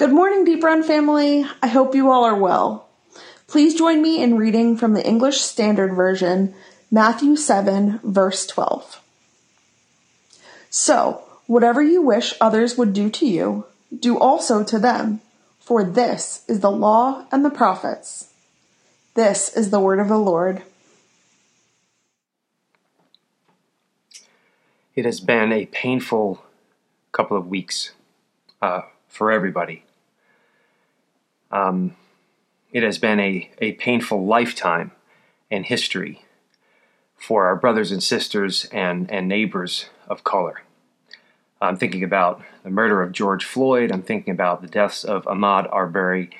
Good morning, Deep Run family. I hope you all are well. Please join me in reading from the English Standard Version, Matthew 7, verse 12. So, whatever you wish others would do to you, do also to them, for this is the law and the prophets. This is the word of the Lord. It has been a painful couple of weeks for everybody. It has been a painful lifetime in history for our brothers and sisters and neighbors of color. I'm thinking about the murder of George Floyd. I'm thinking about the deaths of Ahmaud Arbery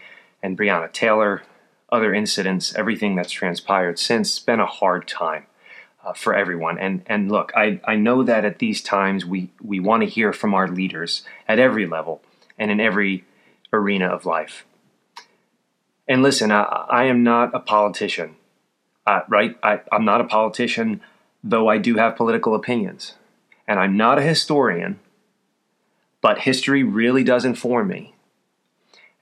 and Breonna Taylor, other incidents, everything that's transpired since. It's been a hard time for everyone. And look, I know that at these times we want to hear from our leaders at every level and in every arena of life. And listen, I am not a politician, right? I'm not a politician, though I do have political opinions. And I'm not a historian, but history really does inform me.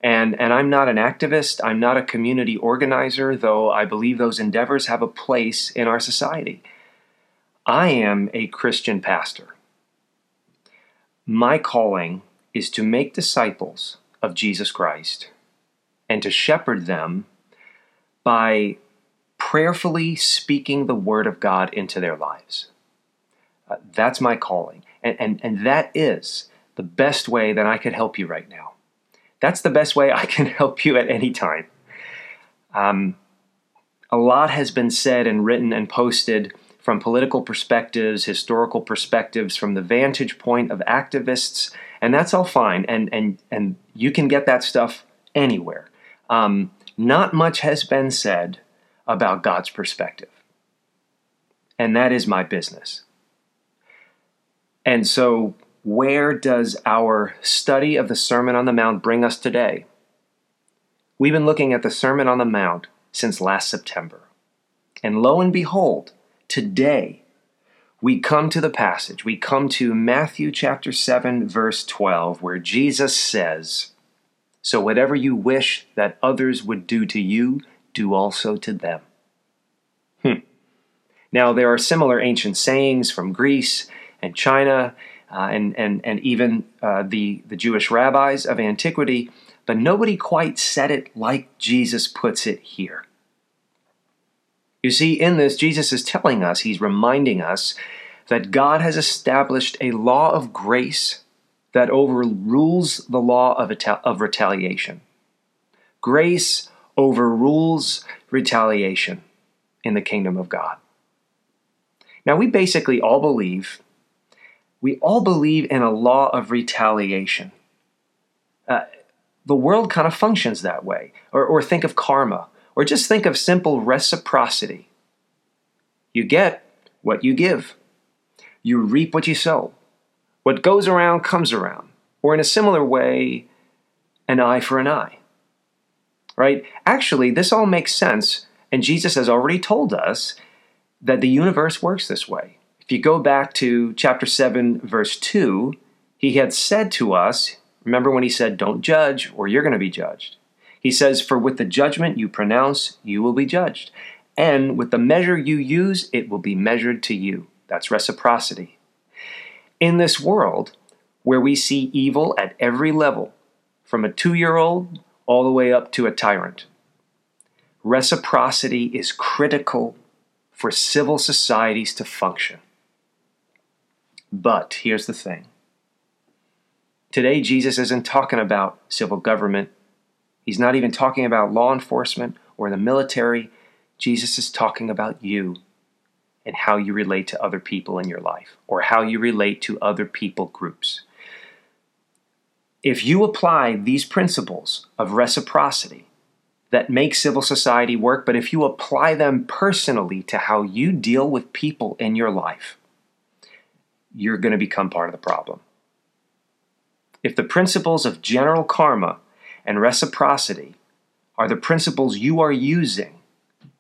And I'm not an activist. I'm not a community organizer, though I believe those endeavors have a place in our society. I am a Christian pastor. My calling is to make disciples of Jesus Christ and to shepherd them by prayerfully speaking the Word of God into their lives. That's my calling, and that is the best way that I could help you right now. That's the best way I can help you at any time. A lot has been said and written and posted from political perspectives, historical perspectives, from the vantage point of activists, and that's all fine, and you can get that stuff anywhere. Not much has been said about God's perspective, and that is my business. And so, where does our study of the Sermon on the Mount bring us today? We've been looking at the Sermon on the Mount since last September. And lo and behold, today, we come to the passage. We come to Matthew chapter 7, verse 12, where Jesus says, "So whatever you wish that others would do to you, do also to them." Now, there are similar ancient sayings from Greece and China, and even the Jewish rabbis of antiquity, but nobody quite said it like Jesus puts it here. You see, in this, Jesus is telling us, he's reminding us that God has established a law of grace that overrules the law of retaliation. Grace overrules retaliation in the kingdom of God. Now, we all believe in a law of retaliation. The world kind of functions that way. Or think of karma. Or just think of simple reciprocity. You get what you give. You reap what you sow. What goes around comes around. Or in a similar way, an eye for an eye. Right? Actually, this all makes sense. And Jesus has already told us that the universe works this way. If you go back to chapter 7, verse 2, he had said to us, remember when he said, "Don't judge, or you're going to be judged." He says, "For with the judgment you pronounce, you will be judged. And with the measure you use, it will be measured to you." That's reciprocity. In this world, where we see evil at every level, from a 2-year-old all the way up to a tyrant, reciprocity is critical for civil societies to function. But here's the thing. Today, Jesus isn't talking about civil government. He's not even talking about law enforcement or the military. Jesus is talking about you and how you relate to other people in your life, or how you relate to other people groups. If you apply these principles of reciprocity that make civil society work, but if you apply them personally to how you deal with people in your life, you're going to become part of the problem. If the principles of general karma and reciprocity are the principles you are using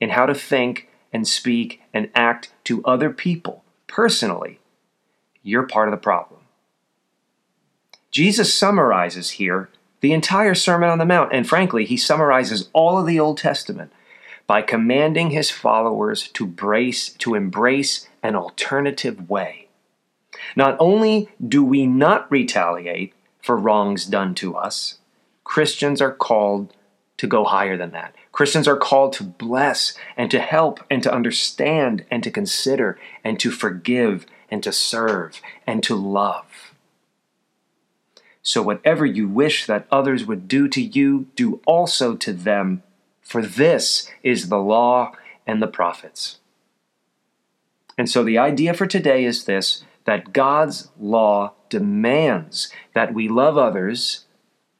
in how to think and speak and act to other people personally, you're part of the problem. Jesus summarizes here the entire Sermon on the Mount, and frankly, he summarizes all of the Old Testament by commanding his followers to embrace an alternative way. Not only do we not retaliate for wrongs done to us, Christians are called to go higher than that. Christians are called to bless and to help and to understand and to consider and to forgive and to serve and to love. So whatever you wish that others would do to you, do also to them, for this is the law and the prophets. And so the idea for today is this, that God's law demands that we love others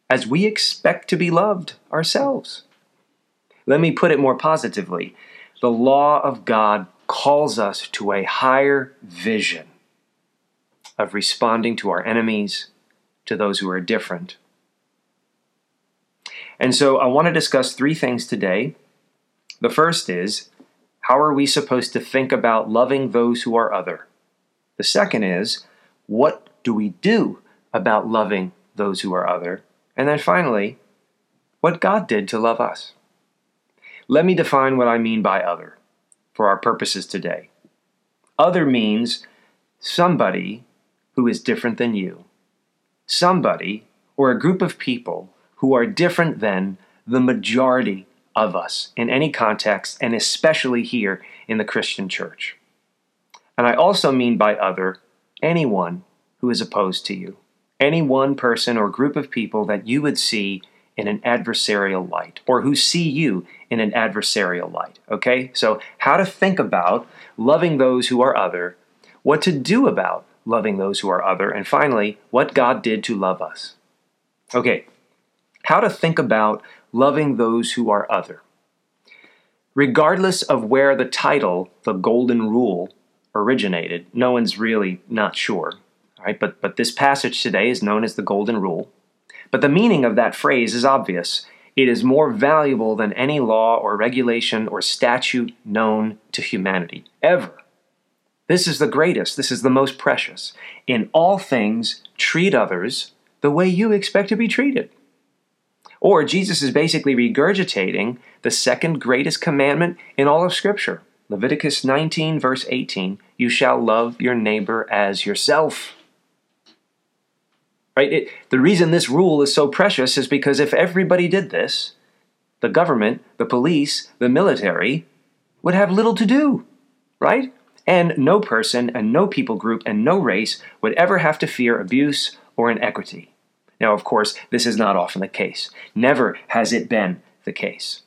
as we expect to be loved ourselves. Let me put it more positively. The law of God calls us to a higher vision of responding to our enemies, to those who are different. And so I want to discuss three things today. The first is, how are we supposed to think about loving those who are other? The second is, what do we do about loving those who are other? And then finally, what God did to love us. Let me define what I mean by other for our purposes today. Other means somebody who is different than you. Somebody or a group of people who are different than the majority of us in any context, and especially here in the Christian church. And I also mean by other, anyone who is opposed to you, any one person or group of people that you would see in an adversarial light, or who see you in an adversarial light, okay? So how to think about loving those who are other, what to do about loving those who are other, and finally, what God did to love us. Okay, how to think about loving those who are other. Regardless of where the title, the Golden Rule, originated, no one's really not sure. All right, but this passage today is known as the Golden Rule. But the meaning of that phrase is obvious. It is more valuable than any law or regulation or statute known to humanity, ever. This is the greatest. This is the most precious. In all things, treat others the way you expect to be treated. Or Jesus is basically regurgitating the second greatest commandment in all of Scripture. Leviticus 19, verse 18, you shall love your neighbor as yourself. Right? The reason this rule is so precious is because if everybody did this, the government, the police, the military would have little to do, right? And no person and no people group and no race would ever have to fear abuse or inequity. Now, of course, this is not often the case. Never has it been the case.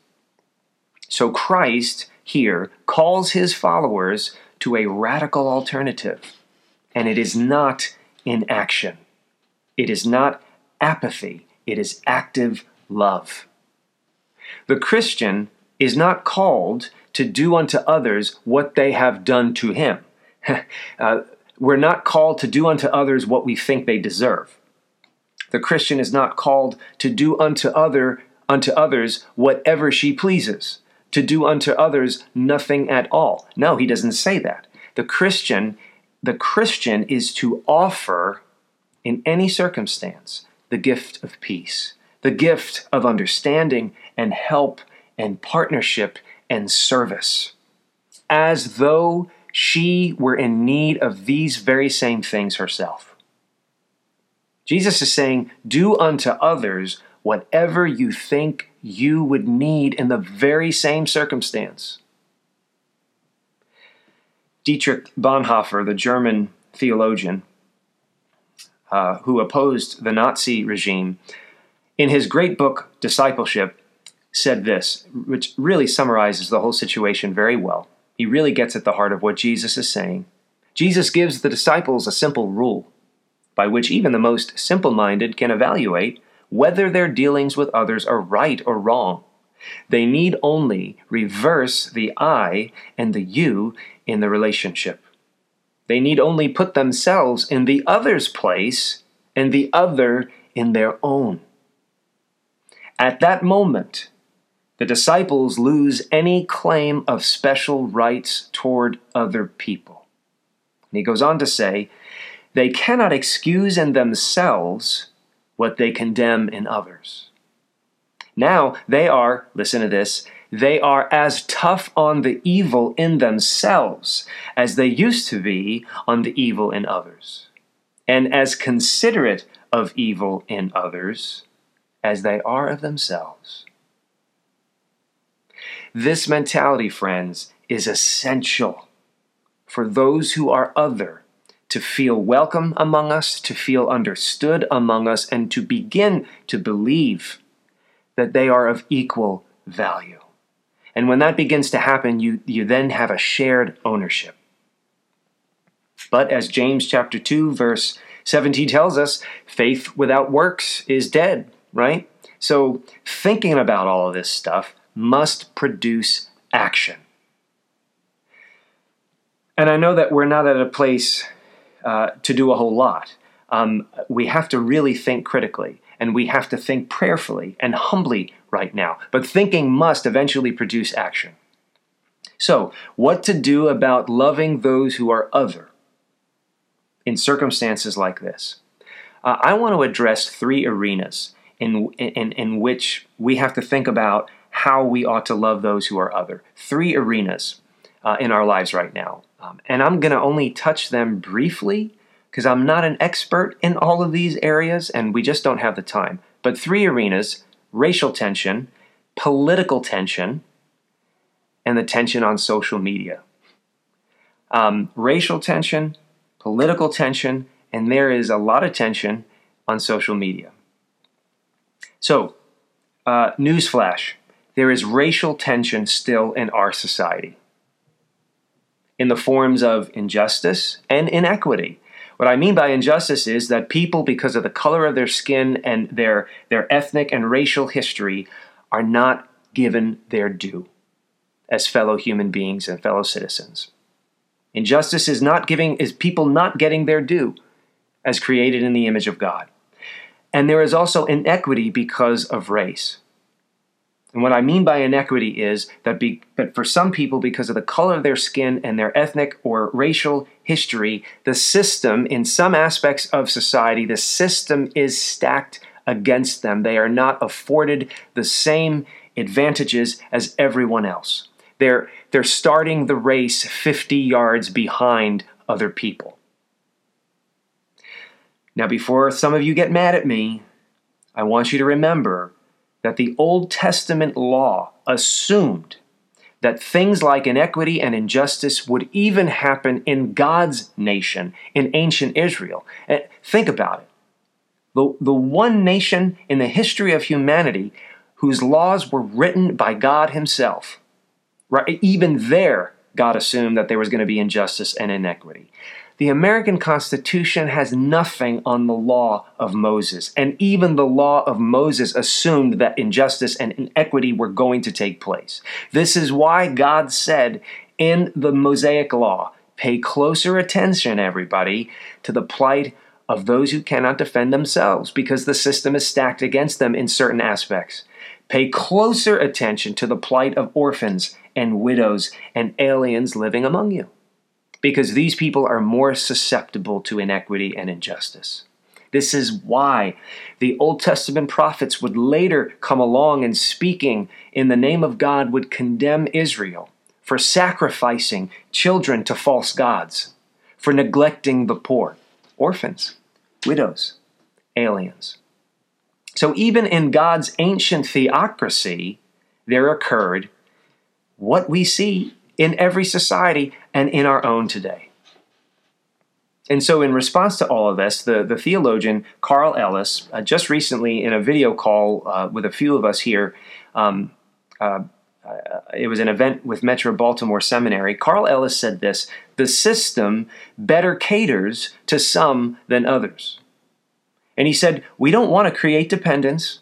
So Christ here calls his followers to a radical alternative, and it is not inaction. It is not apathy. It is active love. The Christian is not called to do unto others what they have done to him. We're not called to do unto others what we think they deserve. The Christian is not called to do unto others whatever she pleases, to do unto others nothing at all. No, he doesn't say that. The Christian is to offer, in any circumstance, the gift of peace, the gift of understanding and help and partnership and service, as though she were in need of these very same things herself. Jesus is saying, do unto others whatever you think you would need in the very same circumstance. Dietrich Bonhoeffer, the German theologian who opposed the Nazi regime, in his great book, Discipleship, said this, which really summarizes the whole situation very well. He really gets at the heart of what Jesus is saying. Jesus gives the disciples a simple rule by which even the most simple-minded can evaluate whether their dealings with others are right or wrong. They need only reverse the I and the you in the relationship. They need only put themselves in the other's place and the other in their own. At that moment, the disciples lose any claim of special rights toward other people. And he goes on to say, they cannot excuse in themselves what they condemn in others. Now they are, listen to this, they are as tough on the evil in themselves as they used to be on the evil in others, and as considerate of evil in others as they are of themselves. This mentality, friends, is essential for those who are other to feel welcome among us, to feel understood among us, and to begin to believe that they are of equal value. And when that begins to happen, you then have a shared ownership. But as James chapter 2, verse 17 tells us, faith without works is dead, right? So thinking about all of this stuff must produce action. And I know that we're not at a place to do a whole lot. We have to really think critically, and we have to think prayerfully and humbly right now. But thinking must eventually produce action. So, what to do about loving those who are other in circumstances like this? I want to address three arenas in which we have to think about how we ought to love those who are other. Three arenas in our lives right now. And I'm going to only touch them briefly because I'm not an expert in all of these areas and we just don't have the time. But three arenas: racial tension, political tension, and the tension on social media. Racial tension, political tension, and there is a lot of tension on social media. So, newsflash, there is racial tension still in our society, in the forms of injustice and inequity. What I mean by injustice is that people, because of the color of their skin and their ethnic and racial history, are not given their due as fellow human beings and fellow citizens. Injustice is people not getting their due as created in the image of God. And there is also inequity because of race. And what I mean by inequity is that but for some people, because of the color of their skin and their ethnic or racial history, the system, in some aspects of society, the system is stacked against them. They are not afforded the same advantages as everyone else. They're starting the race 50 yards behind other people. Now, before some of you get mad at me, I want you to remember that the Old Testament law assumed that things like inequity and injustice would even happen in God's nation, in ancient Israel. And think about it. The one nation in the history of humanity whose laws were written by God himself, right? Even there, God assumed that there was going to be injustice and inequity. The American Constitution has nothing on the law of Moses, and even the law of Moses assumed that injustice and inequity were going to take place. This is why God said in the Mosaic Law, pay closer attention, everybody, to the plight of those who cannot defend themselves because the system is stacked against them in certain aspects. Pay closer attention to the plight of orphans and widows and aliens living among you, because these people are more susceptible to inequity and injustice. This is why the Old Testament prophets would later come along and, speaking in the name of God, would condemn Israel for sacrificing children to false gods, for neglecting the poor, orphans, widows, aliens. So even in God's ancient theocracy, there occurred what we see in every society, and in our own today. And so in response to all of this, the theologian Carl Ellis, just recently in a video call with a few of us here, it was an event with Metro Baltimore Seminary, Carl Ellis said this: the system better caters to some than others. And he said, we don't want to create dependence,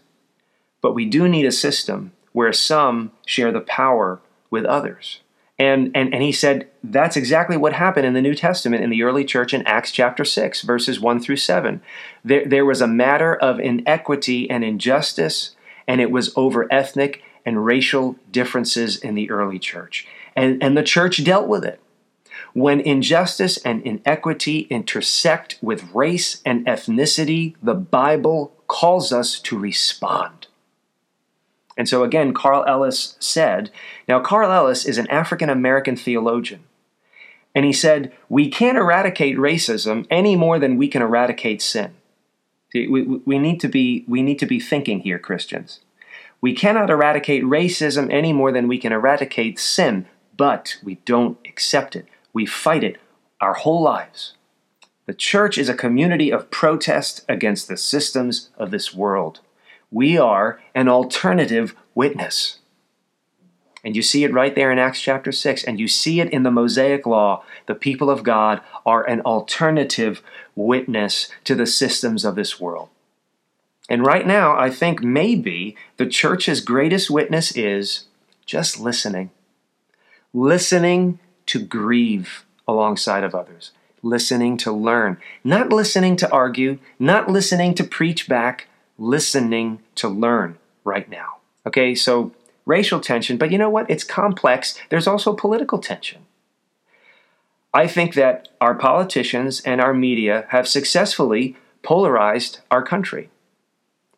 but we do need a system where some share the power with others. And he said, that's exactly what happened in the New Testament in the early church in Acts chapter 6, verses 1 through 7. There was a matter of inequity and injustice, and it was over ethnic and racial differences in the early church. And the church dealt with it. When injustice and inequity intersect with race and ethnicity, the Bible calls us to respond. And so again, Carl Ellis said, now Carl Ellis is an African-American theologian, and he said, we can't eradicate racism any more than we can eradicate sin. We need to be thinking here, Christians. We cannot eradicate racism any more than we can eradicate sin, but we don't accept it. We fight it our whole lives. The church is a community of protest against the systems of this world. We are an alternative witness. And you see it right there in Acts chapter 6, and you see it in the Mosaic Law. The people of God are an alternative witness to the systems of this world. And right now, I think maybe the church's greatest witness is just listening. Listening to grieve alongside of others. Listening to learn. Not listening to argue. Not listening to preach back. Listening to learn right now. Okay, so racial tension, but you know what? It's complex. There's also political tension. I think that our politicians and our media have successfully polarized our country.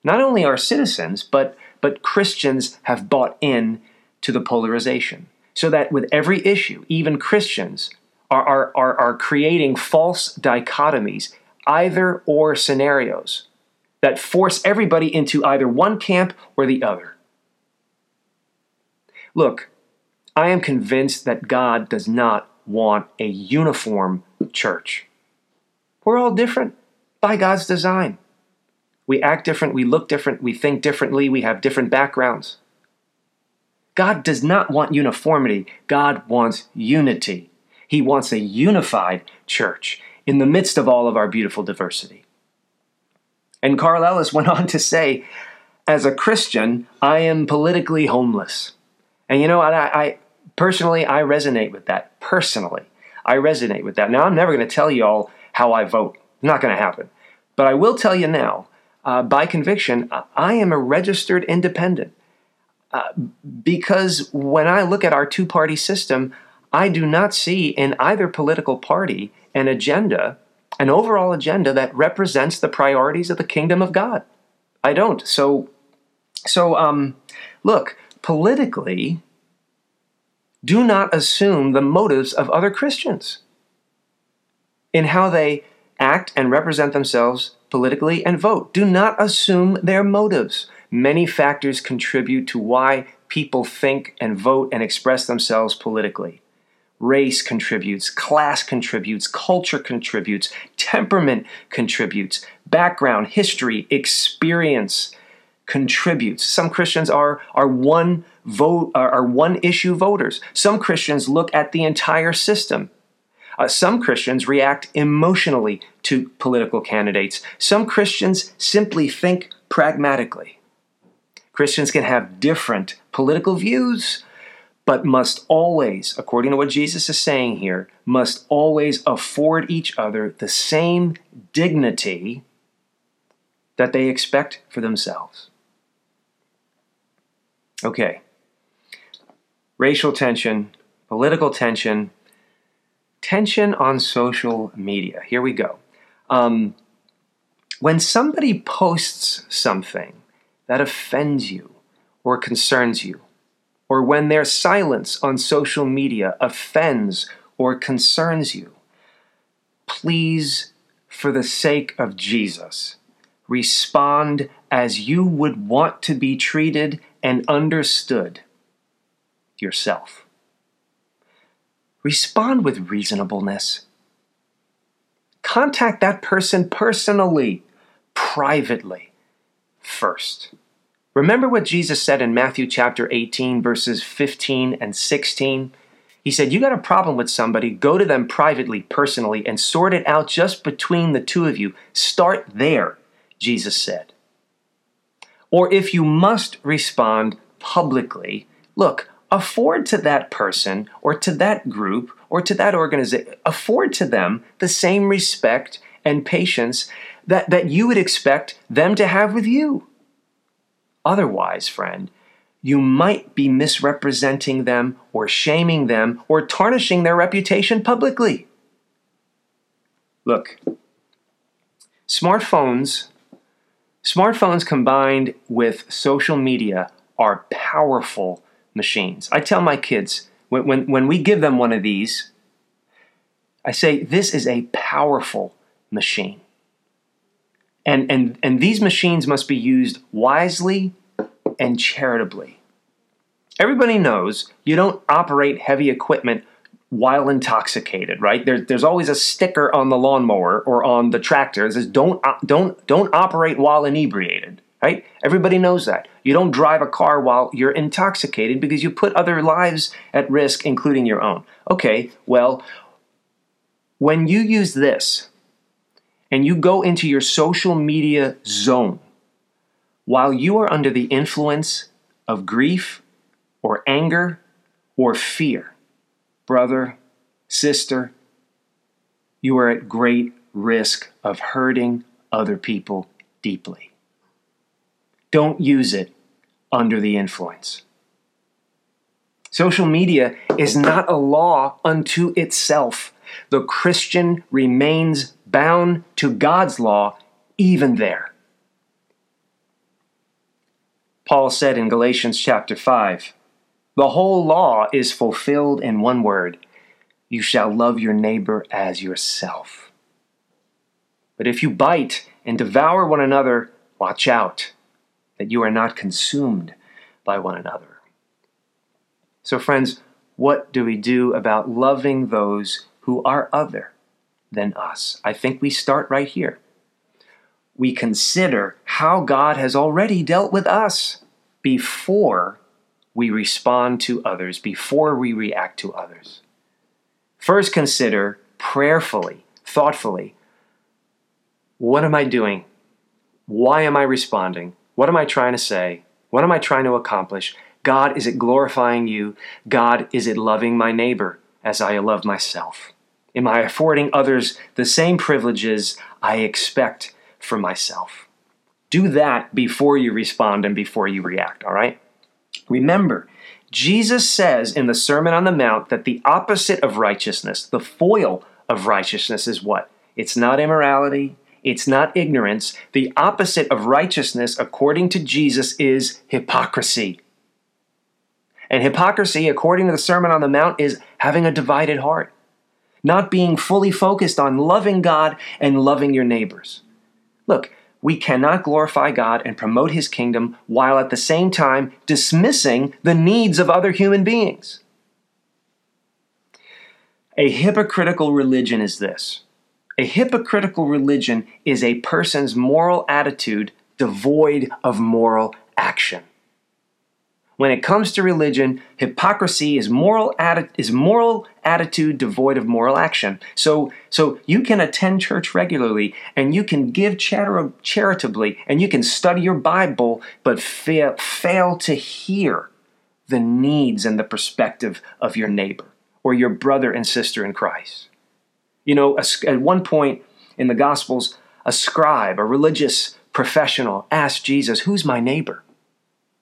Not only our citizens, but Christians have bought in to the polarization. So that with every issue, even Christians are creating false dichotomies, either or scenarios, that force everybody into either one camp or the other. Look, I am convinced that God does not want a uniform church. We're all different by God's design. We act different, we look different, we think differently, we have different backgrounds. God does not want uniformity. God wants unity. He wants a unified church in the midst of all of our beautiful diversity. And Carl Ellis went on to say, as a Christian, I am politically homeless. And you know, I personally resonate with that. Personally, I resonate with that. Now, I'm never going to tell you all how I vote. Not going to happen. But I will tell you now, by conviction, I am a registered independent. Because when I look at our two-party system, I do not see in either political party an agenda, an overall agenda that represents the priorities of the kingdom of God. I don't. So, look, politically, do not assume the motives of other Christians in how they act and represent themselves politically and vote. Do not assume their motives. Many factors contribute to why people think and vote and express themselves politically. Race contributes, class contributes, culture contributes, temperament contributes, background, history, experience contributes. Some Christians are one-issue voters. Some Christians look at the entire system. Some Christians react emotionally to political candidates. Some Christians simply think pragmatically. Christians can have different political views, but must always, according to what Jesus is saying here, must always afford each other the same dignity that they expect for themselves. Okay. Racial tension, political tension, tension on social media. Here we go. When somebody posts something that offends you or concerns you, or when their silence on social media offends or concerns you, please, for the sake of Jesus, respond as you would want to be treated and understood yourself. Respond with reasonableness. Contact that person personally, privately, first. Remember what Jesus said in Matthew chapter 18, verses 15 and 16? He said, you got a problem with somebody, go to them privately, personally, and sort it out just between the two of you. Start there, Jesus said. Or if you must respond publicly, look, afford to that person or to that group or to that organization, afford to them the same respect and patience that you would expect them to have with you. Otherwise, friend, you might be misrepresenting them or shaming them or tarnishing their reputation publicly. Look, smartphones combined with social media are powerful machines. I tell my kids, when we give them one of these, I say, this is a powerful machine. And these machines must be used wisely and charitably. Everybody knows you don't operate heavy equipment while intoxicated, right? There's always a sticker on the lawnmower or on the tractor that says don't operate while inebriated, right? Everybody knows that. You don't drive a car while you're intoxicated because you put other lives at risk, including your own. Okay, well, when you use this and you go into your social media zone while you are under the influence of grief or anger or fear, brother, sister, you are at great risk of hurting other people deeply. Don't use it under the influence. Social media is not a law unto itself. The Christian remains bound to God's law even there. Paul said in Galatians chapter 5, the whole law is fulfilled in one word. You shall love your neighbor as yourself. But if you bite and devour one another, watch out that you are not consumed by one another. So friends, what do we do about loving those who are other than us? I think we start right here. We consider how God has already dealt with us before we respond to others, before we react to others. First, consider prayerfully, thoughtfully, what am I doing? Why am I responding? What am I trying to say? What am I trying to accomplish? God, is it glorifying you? God, is it loving my neighbor as I love myself? Am I affording others the same privileges I expect for myself? Do that before you respond and before you react, all right? Remember, Jesus says in the Sermon on the Mount that the opposite of righteousness, the foil of righteousness is what? It's not immorality. It's not ignorance. The opposite of righteousness, according to Jesus, is hypocrisy. And hypocrisy, according to the Sermon on the Mount, is having a divided heart, not being fully focused on loving God and loving your neighbors. Look, we cannot glorify God and promote His kingdom while at the same time dismissing the needs of other human beings. A hypocritical religion is this. A hypocritical religion is a person's moral attitude devoid of moral action. When it comes to religion, hypocrisy is moral attitude devoid of moral action. So you can attend church regularly, and you can give charitably, and you can study your Bible, but fail to hear the needs and the perspective of your neighbor or your brother and sister in Christ. You know, at one point in the Gospels, a scribe, a religious professional, asked Jesus, "Who's my neighbor?"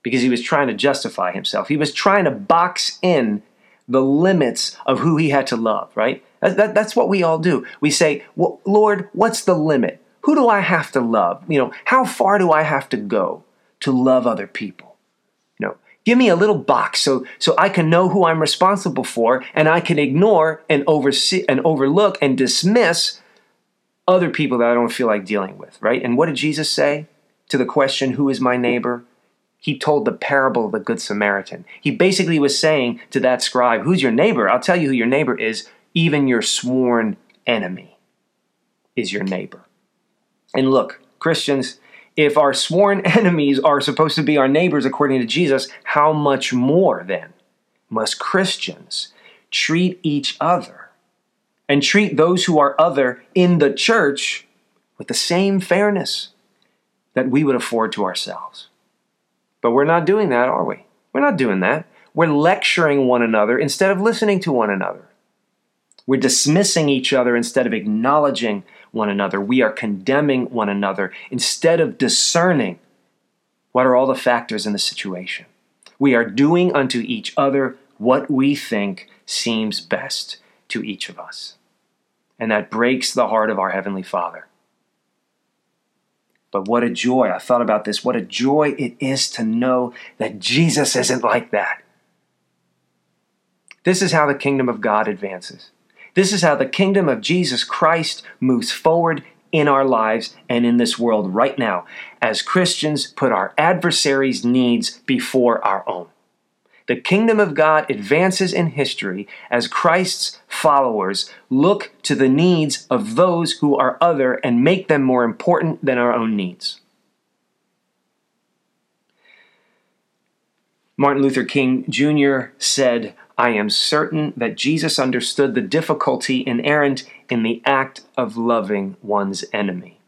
Because he was trying to justify himself. He was trying to box in the limits of who he had to love, right? That's what we all do. We say, well, Lord, what's the limit? Who do I have to love? You know, how far do I have to go to love other people? You know, give me a little box so I can know who I'm responsible for, and I can ignore and oversee and overlook and dismiss other people that I don't feel like dealing with, right? And what did Jesus say to the question, who is my neighbor? He told the parable of the Good Samaritan. He basically was saying to that scribe, who's your neighbor? I'll tell you who your neighbor is. Even your sworn enemy is your neighbor. And look, Christians, if our sworn enemies are supposed to be our neighbors according to Jesus, how much more then must Christians treat each other and treat those who are other in the church with the same fairness that we would afford to ourselves? But we're not doing that, are we? We're not doing that. We're lecturing one another instead of listening to one another. We're dismissing each other instead of acknowledging one another. We are condemning one another instead of discerning what are all the factors in the situation. We are doing unto each other what we think seems best to each of us. And that breaks the heart of our Heavenly Father. But what a joy, I thought about this, what a joy it is to know that Jesus isn't like that. This is how the kingdom of God advances. This is how the kingdom of Jesus Christ moves forward in our lives and in this world right now, as Christians put our adversaries' needs before our own. The kingdom of God advances in history as Christ's followers look to the needs of those who are other and make them more important than our own needs. Martin Luther King Jr. said, "I am certain that Jesus understood the difficulty inherent in the act of loving one's enemy."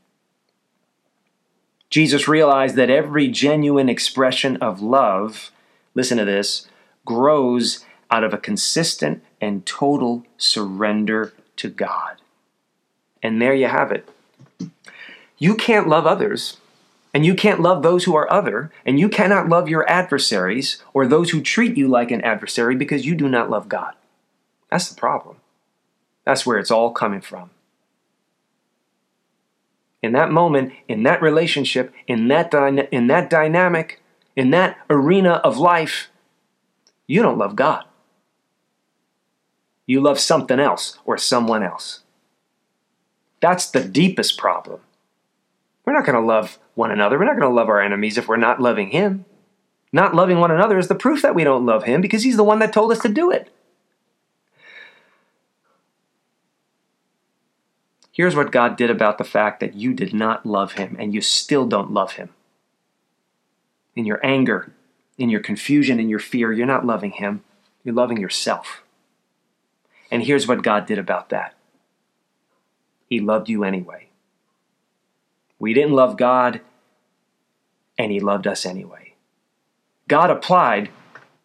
Jesus realized that every genuine expression of love, listen to this, grows out of a consistent and total surrender to God. And there you have it. You can't love others, and you can't love those who are other, and you cannot love your adversaries or those who treat you like an adversary because you do not love God. That's the problem. That's where it's all coming from. In that moment, in that relationship, in that dynamic, in that arena of life, you don't love God. You love something else or someone else. That's the deepest problem. We're not going to love one another. We're not going to love our enemies if we're not loving Him. Not loving one another is the proof that we don't love Him because He's the one that told us to do it. Here's what God did about the fact that you did not love Him and you still don't love Him. In your anger, in your confusion, in your fear, you're not loving Him. You're loving yourself. And here's what God did about that. He loved you anyway. We didn't love God, and He loved us anyway. God applied,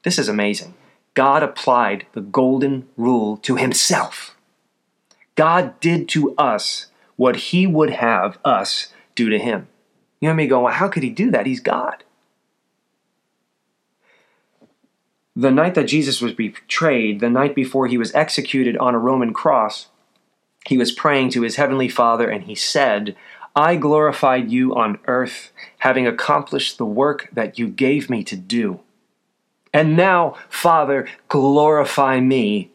this is amazing, God applied the golden rule to Himself. God did to us what He would have us do to Him. You know me going, well, how could He do that? He's God. The night that Jesus was betrayed, the night before He was executed on a Roman cross, He was praying to His heavenly Father, and He said, "I glorified you on earth, having accomplished the work that you gave me to do. And now, Father, glorify me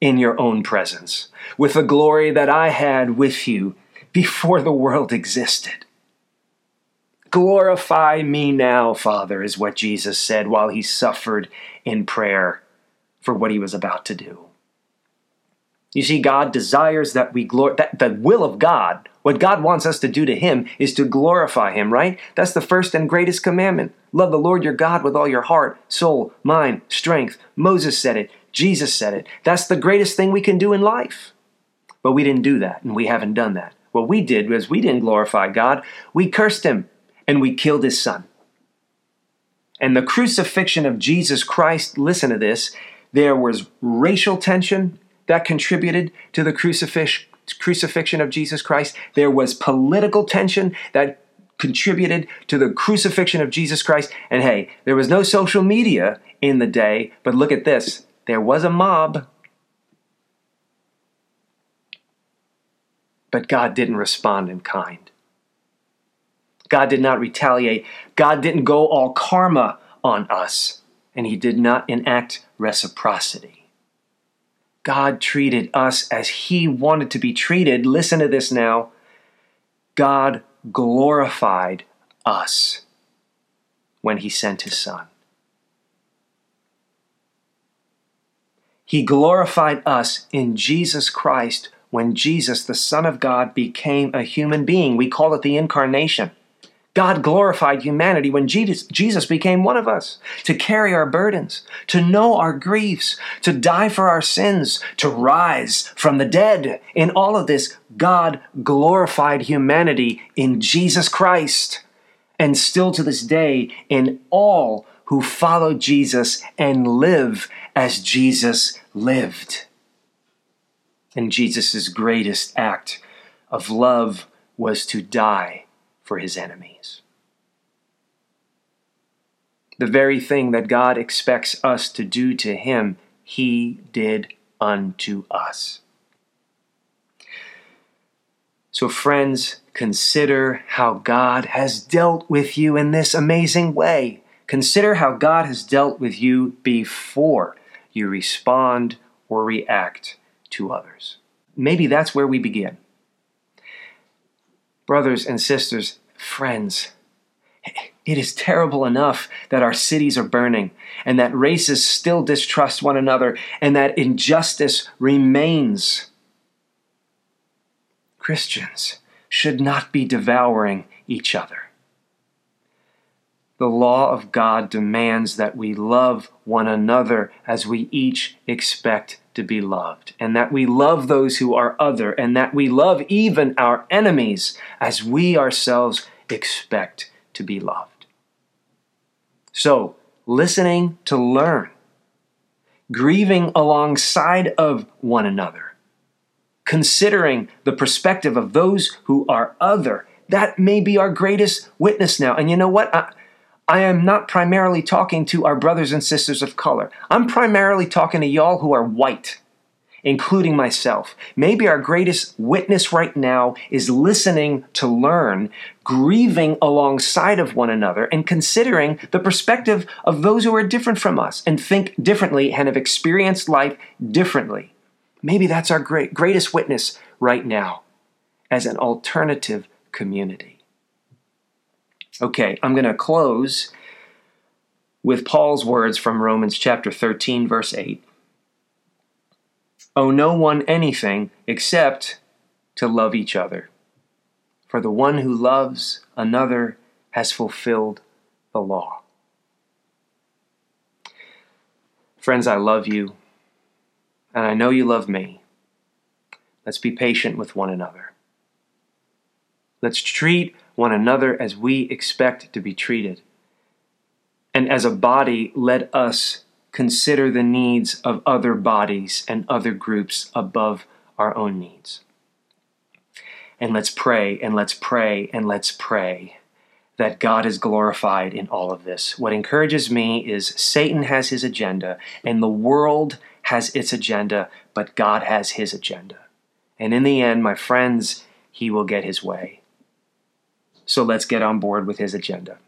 in your own presence, with the glory that I had with you before the world existed." Glorify me now, Father, is what Jesus said while He suffered in prayer for what He was about to do. You see, God desires that we glorify, that the will of God, what God wants us to do to Him is to glorify Him, right? That's the first and greatest commandment. Love the Lord your God with all your heart, soul, mind, strength. Moses said it. Jesus said it. That's the greatest thing we can do in life. But we didn't do that, and we haven't done that. What we did was we didn't glorify God. We cursed Him. And we killed His Son. And the crucifixion of Jesus Christ, listen to this, there was racial tension that contributed to the crucifixion of Jesus Christ. There was political tension that contributed to the crucifixion of Jesus Christ. And hey, there was no social media in the day, but look at this, there was a mob. But God didn't respond in kind. God did not retaliate. God didn't go all karma on us, and He did not enact reciprocity. God treated us as He wanted to be treated. Listen to this now. God glorified us when He sent His Son. He glorified us in Jesus Christ when Jesus, the Son of God, became a human being. We call it the incarnation. God glorified humanity when Jesus became one of us, to carry our burdens, to know our griefs, to die for our sins, to rise from the dead. In all of this, God glorified humanity in Jesus Christ. And still to this day, in all who follow Jesus and live as Jesus lived. And Jesus' greatest act of love was to die for His enemies. The very thing that God expects us to do to him, he did unto us. So friends, consider how God has dealt with you in this amazing way. Consider how God has dealt with you before you respond or react to others. Maybe that's where we begin. Brothers and sisters, friends, it is terrible enough that our cities are burning and that races still distrust one another and that injustice remains. Christians should not be devouring each other. The law of God demands that we love one another as we each expect to be loved, and that we love those who are other, and that we love even our enemies as we ourselves expect to be loved. So, listening to learn, grieving alongside of one another, considering the perspective of those who are other, that may be our greatest witness now. And you know what? I am not primarily talking to our brothers and sisters of color. I'm primarily talking to y'all who are white, including myself. Maybe our greatest witness right now is listening to learn, grieving alongside of one another, and considering the perspective of those who are different from us and think differently and have experienced life differently. Maybe that's our greatest witness right now as an alternative community. Okay, I'm going to close with Paul's words from Romans chapter 13, verse 8. Owe no one anything except to love each other. For the one who loves another has fulfilled the law. Friends, I love you, and I know you love me. Let's be patient with one another. Let's treat one another as we expect to be treated. And as a body, let us consider the needs of other bodies and other groups above our own needs. And let's pray, and let's pray, and let's pray that God is glorified in all of this. What encourages me is Satan has his agenda, and the world has its agenda, but God has his agenda. And in the end, my friends, he will get his way. So let's get on board with his agenda.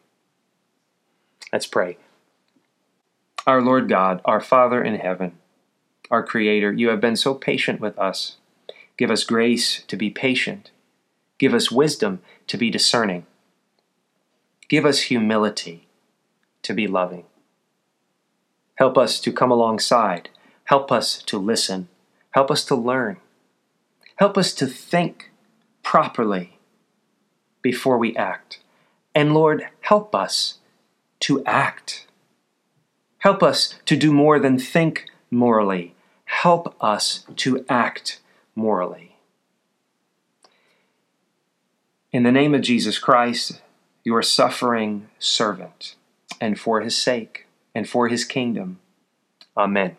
Let's pray. Our Lord God, our Father in heaven, our Creator, you have been so patient with us. Give us grace to be patient. Give us wisdom to be discerning. Give us humility to be loving. Help us to come alongside. Help us to listen. Help us to learn. Help us to think properly before we act. And Lord, help us to act. Help us to do more than think morally. Help us to act morally. In the name of Jesus Christ, your suffering servant, and for his sake, and for his kingdom. Amen.